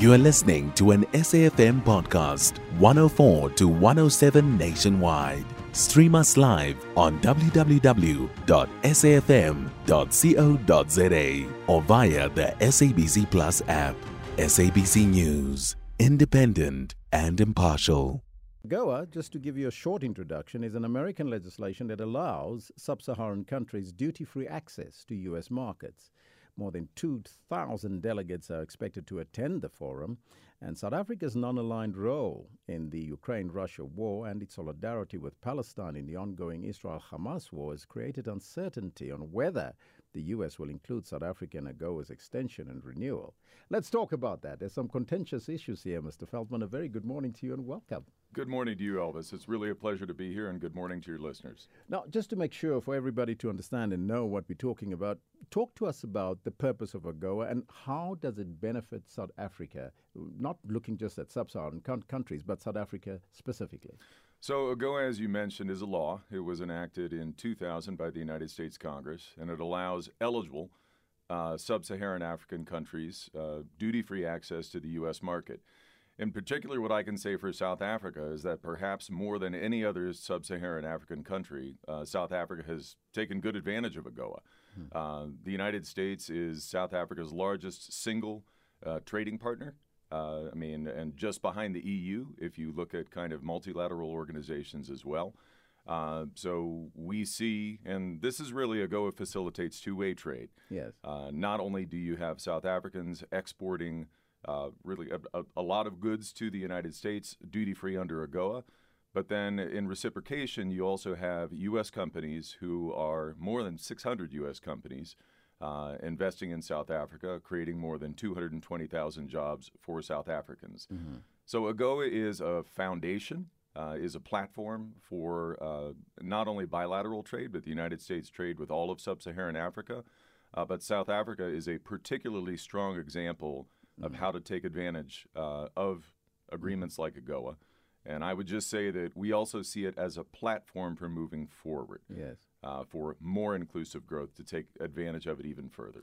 You are listening to an SAFM podcast, 104 to 107 nationwide. Stream us live on www.safm.co.za or via the SABC Plus app. SABC News, independent and impartial. AGOA, just to give you a short introduction, is an American legislation that allows sub-Saharan countries duty-free access to U.S. markets. More than 2,000 delegates are expected to attend the forum, and South Africa's non-aligned role in the Ukraine-Russia war and its solidarity with Palestine in the ongoing Israel-Hamas war has created uncertainty on whether the U.S. will include South Africa in AGOA's extension and renewal. Let's talk about that. There's some contentious issues here, Mr. Feldman. A very good morning to you and welcome. Good morning to you, Elvis. It's really a pleasure to be here, and good morning to your listeners. Now, just to make sure for everybody to understand and know what we're talking about, talk to us about the purpose of AGOA and how does it benefit South Africa, not looking just at sub-Saharan countries, but South Africa specifically. So AGOA, as you mentioned, is a law. It was enacted in 2000 by the United States Congress, and it allows eligible sub-Saharan African countries duty-free access to the U.S. market. In particular, what I can say for South Africa is that perhaps more than any other sub-Saharan African country, South Africa has taken good advantage of AGOA. The United States is South Africa's largest single trading partner. And just behind the EU, if you look at kind of multilateral organizations as well. So we see, and this is really AGOA facilitates two-way trade. Yes. Not only do you have South Africans exporting really a lot of goods to the United States duty-free under AGOA, but then in reciprocation, you also have U.S. companies who are more than 600 U.S. companies investing in South Africa, creating more than 220,000 jobs for South Africans. Mm-hmm. So AGOA is a foundation, is a platform for not only bilateral trade, but the United States trade with all of sub-Saharan Africa. But South Africa is a particularly strong example of how to take advantage of agreements like AGOA. And I would just say that we also see it as a platform for moving forward, yes, for more inclusive growth to take advantage of it even further.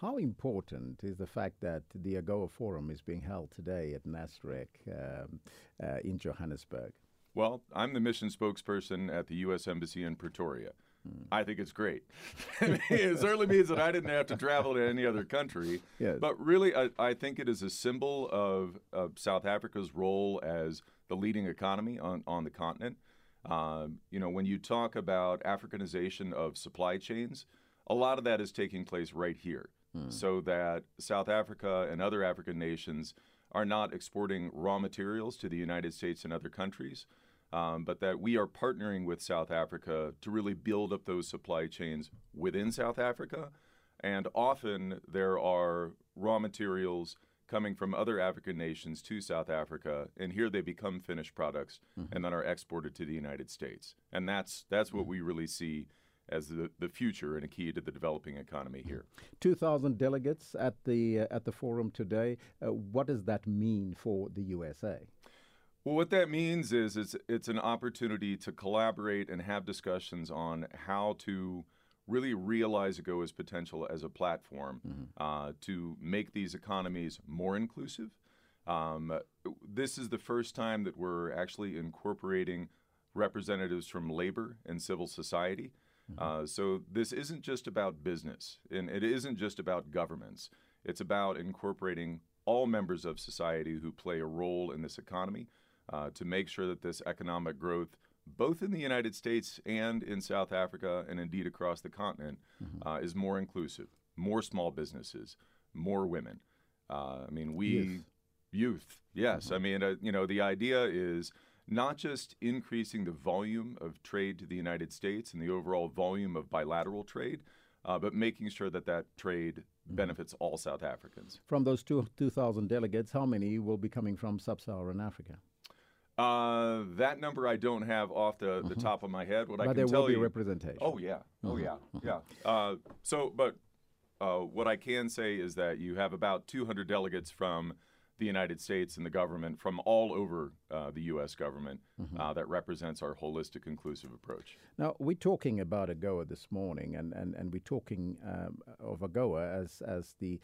How important is the fact that the AGOA Forum is being held today at NASREC in Johannesburg? Well, I'm the mission spokesperson at the U.S. Embassy in Pretoria. I think it's great. It certainly means that I didn't have to travel to any other country. Yes. But really, I think it is a symbol of South Africa's role as the leading economy on the continent. When you talk about Africanization of supply chains, a lot of that is taking place right here. So that South Africa and other African nations are not exporting raw materials to the United States and other countries, but that we are partnering with South Africa to really build up those supply chains within South Africa. And often there are raw materials coming from other African nations to South Africa, and here they become finished products and then are exported to the United States. And that's what we really see as the future and a key to the developing economy here. 2,000 delegates at the forum today. What does that mean for the USA? Well, what that means is it's an opportunity to collaborate and have discussions on how to really realize AGOA's potential as a platform to make these economies more inclusive. This is the first time that we're actually incorporating representatives from labor and civil society. So this isn't just about business, and it isn't just about governments. It's about incorporating all members of society who play a role in this economy to make sure that this economic growth, both in the United States and in South Africa and indeed across the continent, is more inclusive, more small businesses, more women. Youth. The idea is not just increasing the volume of trade to the United States and the overall volume of bilateral trade, but making sure that trade benefits all South Africans. From those 2,000 delegates, how many will be coming from sub-Saharan Africa? That number I don't have off the top of my head. But I can tell you, there will be representation. Oh yeah. What I can say is that you have about 200 delegates from the United States and the government from all over the U.S. government that represents our holistic, inclusive approach. Now, we're talking about AGOA this morning, and we're talking of AGOA as the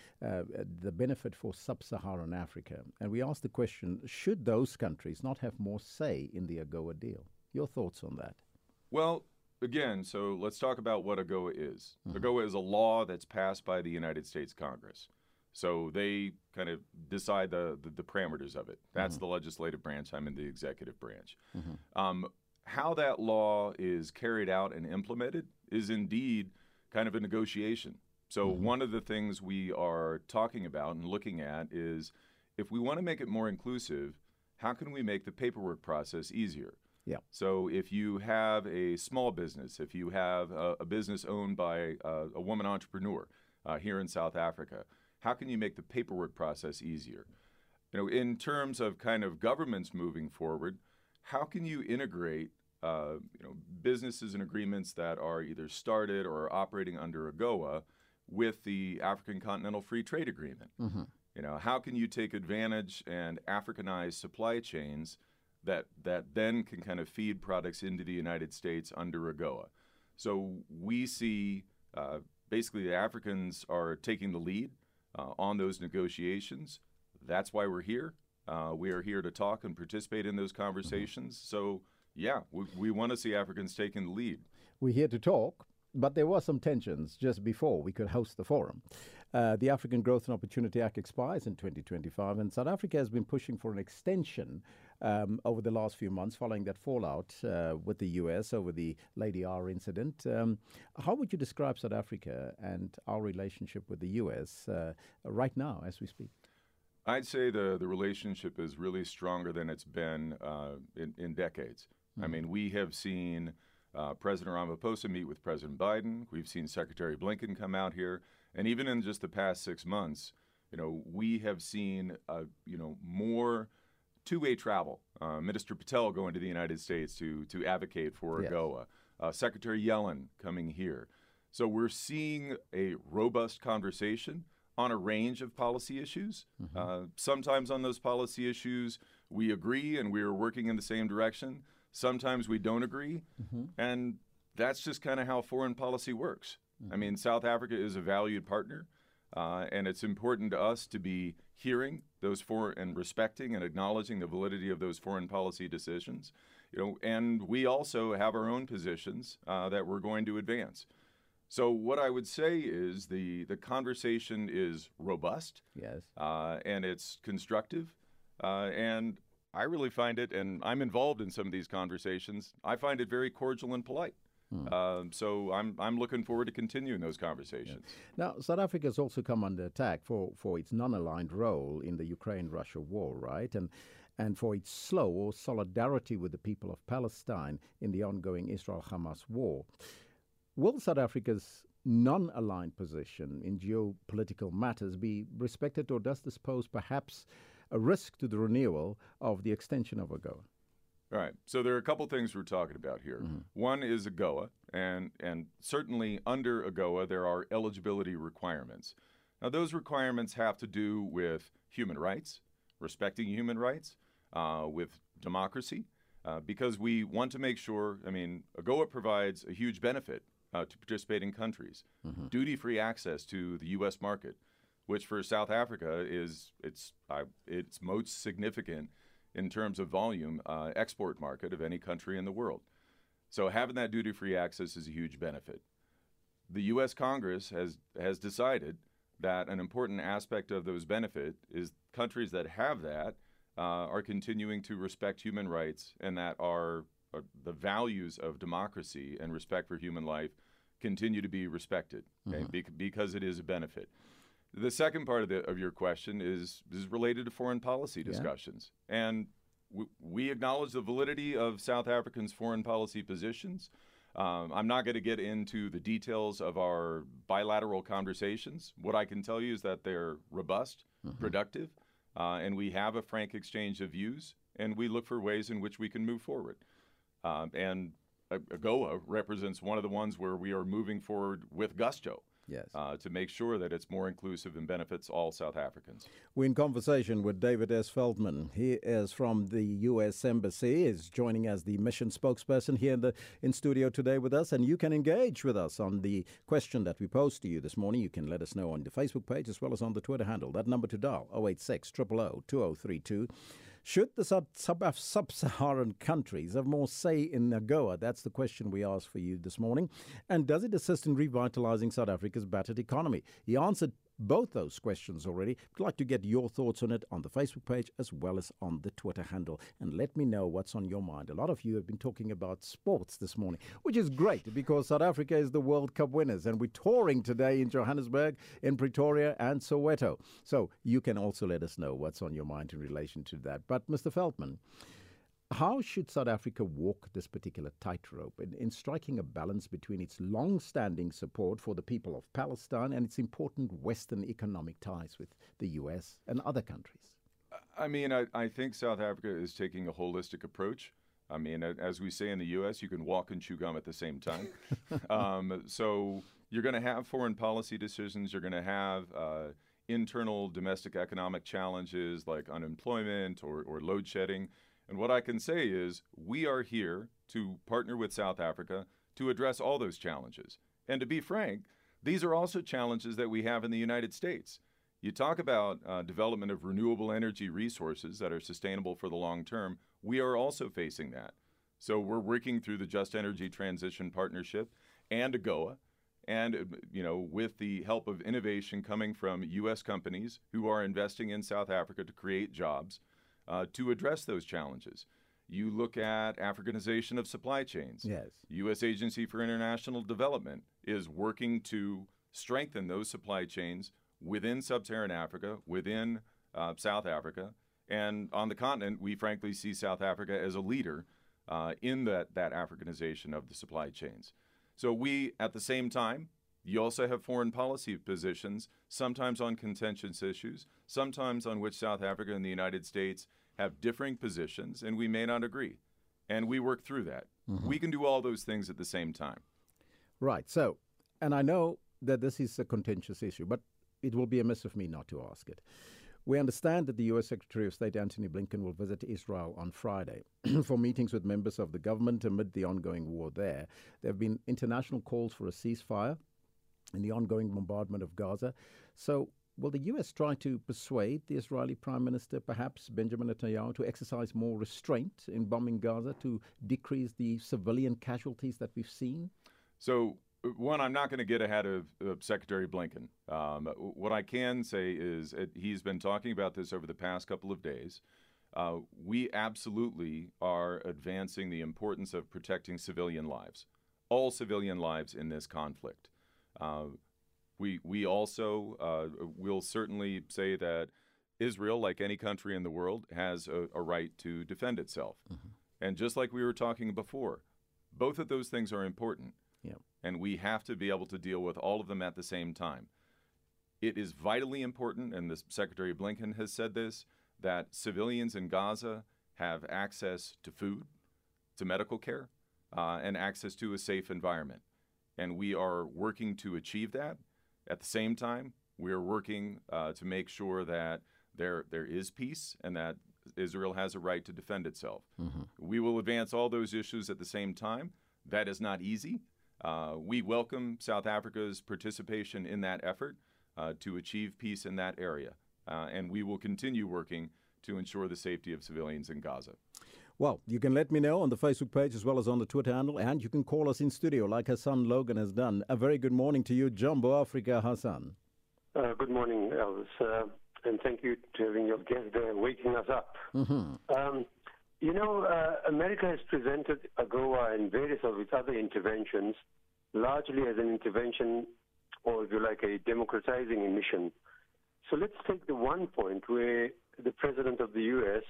benefit for Sub-Saharan Africa. And we asked the question, should those countries not have more say in the AGOA deal? Your thoughts on that? Well, again, so let's talk about what AGOA is. AGOA is a law that's passed by the United States Congress. So they kind of decide the parameters of it. That's the legislative branch. I'm in the executive branch. How that law is carried out and implemented is indeed kind of a negotiation. So one of the things we are talking about and looking at is, if we want to make it more inclusive, how can we make the paperwork process easier? Yeah. So if you have a small business, if you have a business owned by a woman entrepreneur here in South Africa, how can you make the paperwork process easier? You know, in terms of kind of governments moving forward, how can you integrate businesses and agreements that are either started or are operating under AGOA with the African Continental Free Trade Agreement? You know, how can you take advantage and Africanize supply chains that then can kind of feed products into the United States under AGOA? So we see basically the Africans are taking the lead on those negotiations. That's why we're here. We are here to talk and participate in those conversations. So, yeah, we want to see Africans taking the lead. We're here to talk, but there were some tensions just before we could host the forum. The African Growth and Opportunity Act expires in 2025, and South Africa has been pushing for an extension over the last few months following that fallout with the U.S. over the Lady R incident. How would you describe South Africa and our relationship with the U.S. Right now as we speak? I'd say the relationship is really stronger than it's been in decades. I mean, we have seen President Ramaphosa meet with President Biden. We've seen Secretary Blinken come out here. And even in just the past 6 months, you know, we have seen, more two-way travel. Minister Patel going to the United States to advocate for AGOA. Secretary Yellen coming here. So we're seeing a robust conversation on a range of policy issues. Sometimes on those policy issues, we agree and we are working in the same direction. Sometimes we don't agree. And that's just kind of how foreign policy works. I mean, South Africa is a valued partner, and it's important to us to be hearing those foreign and respecting and acknowledging the validity of those foreign policy decisions. You know, and we also have our own positions that we're going to advance. So what I would say is the conversation is robust. Yes. And it's constructive. And I really find it, and I'm involved in some of these conversations, I find it very cordial and polite. So I'm looking forward to continuing those conversations. Now, South Africa has also come under attack for its non-aligned role in the Ukraine-Russia war, right? And for its slow or solidarity with the people of Palestine in the ongoing Israel-Hamas war. Will South Africa's non-aligned position in geopolitical matters be respected, or does this pose perhaps a risk to the renewal of the extension of AGOA? All right. So there are a couple things we're talking about here. One is AGOA, and certainly under AGOA, there are eligibility requirements. Now, those requirements have to do with human rights, respecting human rights, with democracy, because we want to make sure, I mean, AGOA provides a huge benefit to participating countries, duty-free access to the U.S. market, which for South Africa is its most significant in terms of volume, export market of any country in the world. So having that duty-free access is a huge benefit. The U.S. Congress has decided that an important aspect of those benefits is countries that have that are continuing to respect human rights, and that are the values of democracy and respect for human life continue to be respected, because it is a benefit. The second part of your question is related to foreign policy discussions. And we acknowledge the validity of South Africans' foreign policy positions. I'm not going to get into the details of our bilateral conversations. What I can tell you is that they're robust, productive, and we have a frank exchange of views, and we look for ways in which we can move forward. And AGOA represents one of the ones where we are moving forward with gusto. yes, to make sure that it's more inclusive and benefits all South Africans. We're in conversation with David S. Feldman. He is from the U.S. Embassy, is joining as the mission spokesperson here in studio today with us. And you can engage with us on the question that we posed to you this morning. You can let us know on the Facebook page as well as on the Twitter handle. That number to dial, 086-000-2032. Should the Sub-Saharan countries have more say in AGOA? That's the question we asked for you this morning. And does it assist in revitalizing South Africa's battered economy? He answered both those questions already. I'd like to get your thoughts on it on the Facebook page as well as on the Twitter handle. And let me know what's on your mind. A lot of you have been talking about sports this morning, which is great because South Africa is the World Cup winners. And we're touring today in Johannesburg, in Pretoria and Soweto. So you can also let us know what's on your mind in relation to that. But Mr. Feldman, how should South Africa walk this particular tightrope in striking a balance between its long-standing support for the people of Palestine and its important Western economic ties with the U.S. and other countries? I mean, I think South Africa is taking a holistic approach. I mean, as we say in the U.S., you can walk and chew gum at the same time. So you're going to have foreign policy decisions. You're going to have internal domestic economic challenges like unemployment or load shedding. And what I can say is we are here to partner with South Africa to address all those challenges. And to be frank, these are also challenges that we have in the United States. You talk about development of renewable energy resources that are sustainable for the long term. We are also facing that. So we're working through the Just Energy Transition Partnership and AGOA, and with the help of innovation coming from U.S. companies who are investing in South Africa to create jobs. To address those challenges. You look at Africanization of supply chains. Yes. U.S. Agency for International Development is working to strengthen those supply chains within Sub-Saharan Africa, within South Africa. And on the continent, we frankly see South Africa as a leader in that Africanization of the supply chains. So we, at the same time, you also have foreign policy positions, sometimes on contentious issues, sometimes on which South Africa and the United States have differing positions, and we may not agree. And we work through that. Mm-hmm. We can do all those things at the same time. Right. So, and I know that this is a contentious issue, but it will be amiss of me not to ask it. We understand that the U.S. Secretary of State Antony Blinken will visit Israel on Friday for meetings with members of the government amid the ongoing war there. There have been international calls for a ceasefire in the ongoing bombardment of Gaza. So will the U.S. try to persuade the Israeli Prime Minister, perhaps Benjamin Netanyahu, to exercise more restraint in bombing Gaza to decrease the civilian casualties that we've seen? So, one, I'm not going to get ahead of Secretary Blinken. What I can say is he's been talking about this over the past couple of days. We absolutely are advancing the importance of protecting civilian lives, all civilian lives in this conflict. We also will certainly say that Israel, like any country in the world, has a right to defend itself. Mm-hmm. And just like we were talking before, both of those things are important. Yeah. And we have to be able to deal with all of them at the same time. It is vitally important, and the Secretary Blinken has said this, that civilians in Gaza have access to food, to medical care, and access to a safe environment. And we are working to achieve that. At the same time, we are working to make sure that there is peace and that Israel has a right to defend itself. Mm-hmm. We will advance all those issues at the same time. That is not easy. We welcome South Africa's participation in that effort to achieve peace in that area. And we will continue working to ensure the safety of civilians in Gaza. Well, you can let me know on the Facebook page as well as on the Twitter handle, and you can call us in studio like Hassan Logan has done. A very good morning to you, Jumbo Africa, Hassan. Good morning, Elvis, and thank you to having your guest there waking us up. Mm-hmm. America has presented AGOA and various of its other interventions largely as an intervention or, if you like, a democratizing mission. So let's take the one point where the President of the U.S.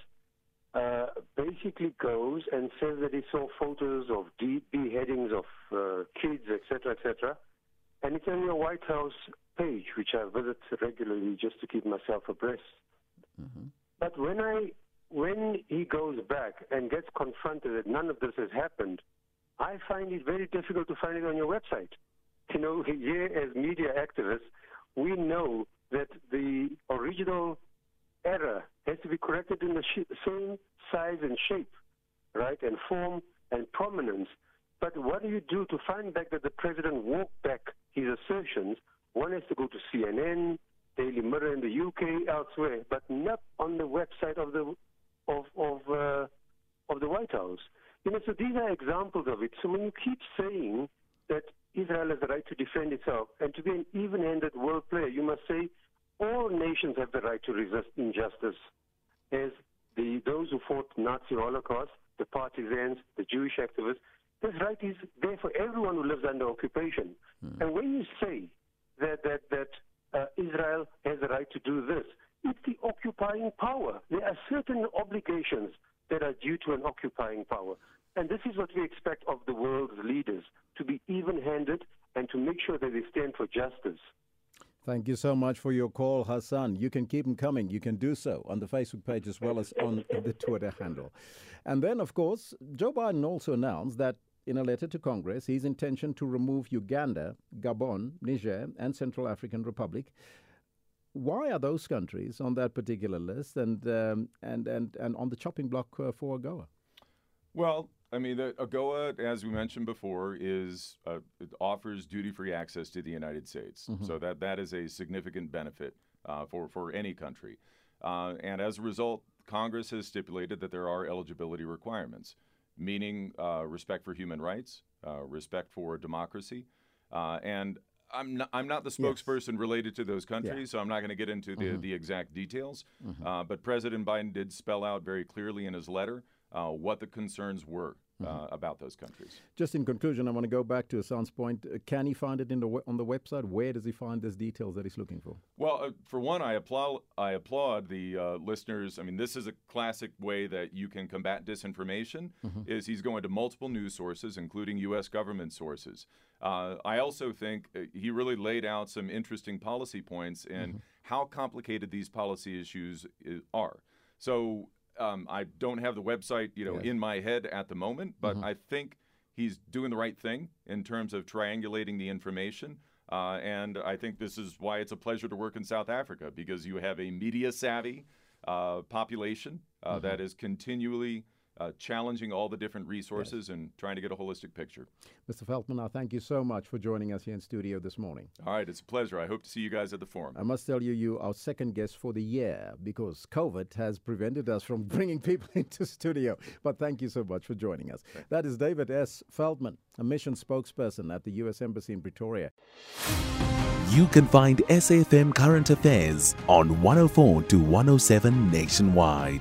Basically goes and says that he saw photos of beheadings of kids, etc., etc. And it's on your White House page, which I visit regularly just to keep myself abreast. Mm-hmm. But when he goes back and gets confronted that none of this has happened, I find it very difficult to find it on your website. you know, here as media activists, we know that the original error has to be corrected in the same size and shape, right, and form and prominence. But what do you do to find back that the president walked back his assertions? One has to go to CNN, Daily Mirror in the UK, elsewhere, but not on the website of the White House. You know, so these are examples of it. So when you keep saying that Israel has the right to defend itself, and to be an even-handed world player, you must say all nations have the right to resist injustice, as those who fought Nazi Holocaust, the partisans, the Jewish activists. This right is there for everyone who lives under occupation. Mm. And when you say that Israel has the right to do this, it's the occupying power. There are certain obligations that are due to an occupying power. And this is what we expect of the world's leaders, to be even-handed and to make sure that they stand for justice. Thank you so much for your call, Hassan. You can keep them coming. You can do so on the Facebook page as well as on the Twitter handle. And then, of course, Joe Biden also announced that in a letter to Congress, his intention to remove Uganda, Gabon, Niger, and Central African Republic. Why are those countries on that particular list and on the chopping block for AGOA? Well, I mean, the AGOA, as we mentioned before, is it offers duty-free access to the United States. Mm-hmm. So that is a significant benefit for any country. And as a result, Congress has stipulated that there are eligibility requirements, meaning respect for human rights, respect for democracy. And I'm not the spokesperson related to those countries, so I'm not going to get into the exact details. Mm-hmm. But President Biden did spell out very clearly in his letter what the concerns were about those countries. Just in conclusion, I want to go back to Hassan's point. Can he find it on the website? Where does he find those details that he's looking for? Well, for one, I applaud the listeners. I mean, this is a classic way that you can combat disinformation, is he's going to multiple news sources, including U.S. government sources. I also think he really laid out some interesting policy points in how complicated these policy issues are. So I don't have the website, in my head at the moment, but I think he's doing the right thing in terms of triangulating the information. And I think this is why it's a pleasure to work in South Africa, because you have a media-savvy population that is continually challenging all the different resources and trying to get a holistic picture. Mr. Feldman, I thank you so much for joining us here in studio this morning. All right, it's a pleasure. I hope to see you guys at the forum. I must tell you, you are our second guest for the year because COVID has prevented us from bringing people into studio. But thank you so much for joining us. Right. That is David S. Feldman, a mission spokesperson at the U.S. Embassy in Pretoria. You can find SAFM Current Affairs on 104 to 107 nationwide.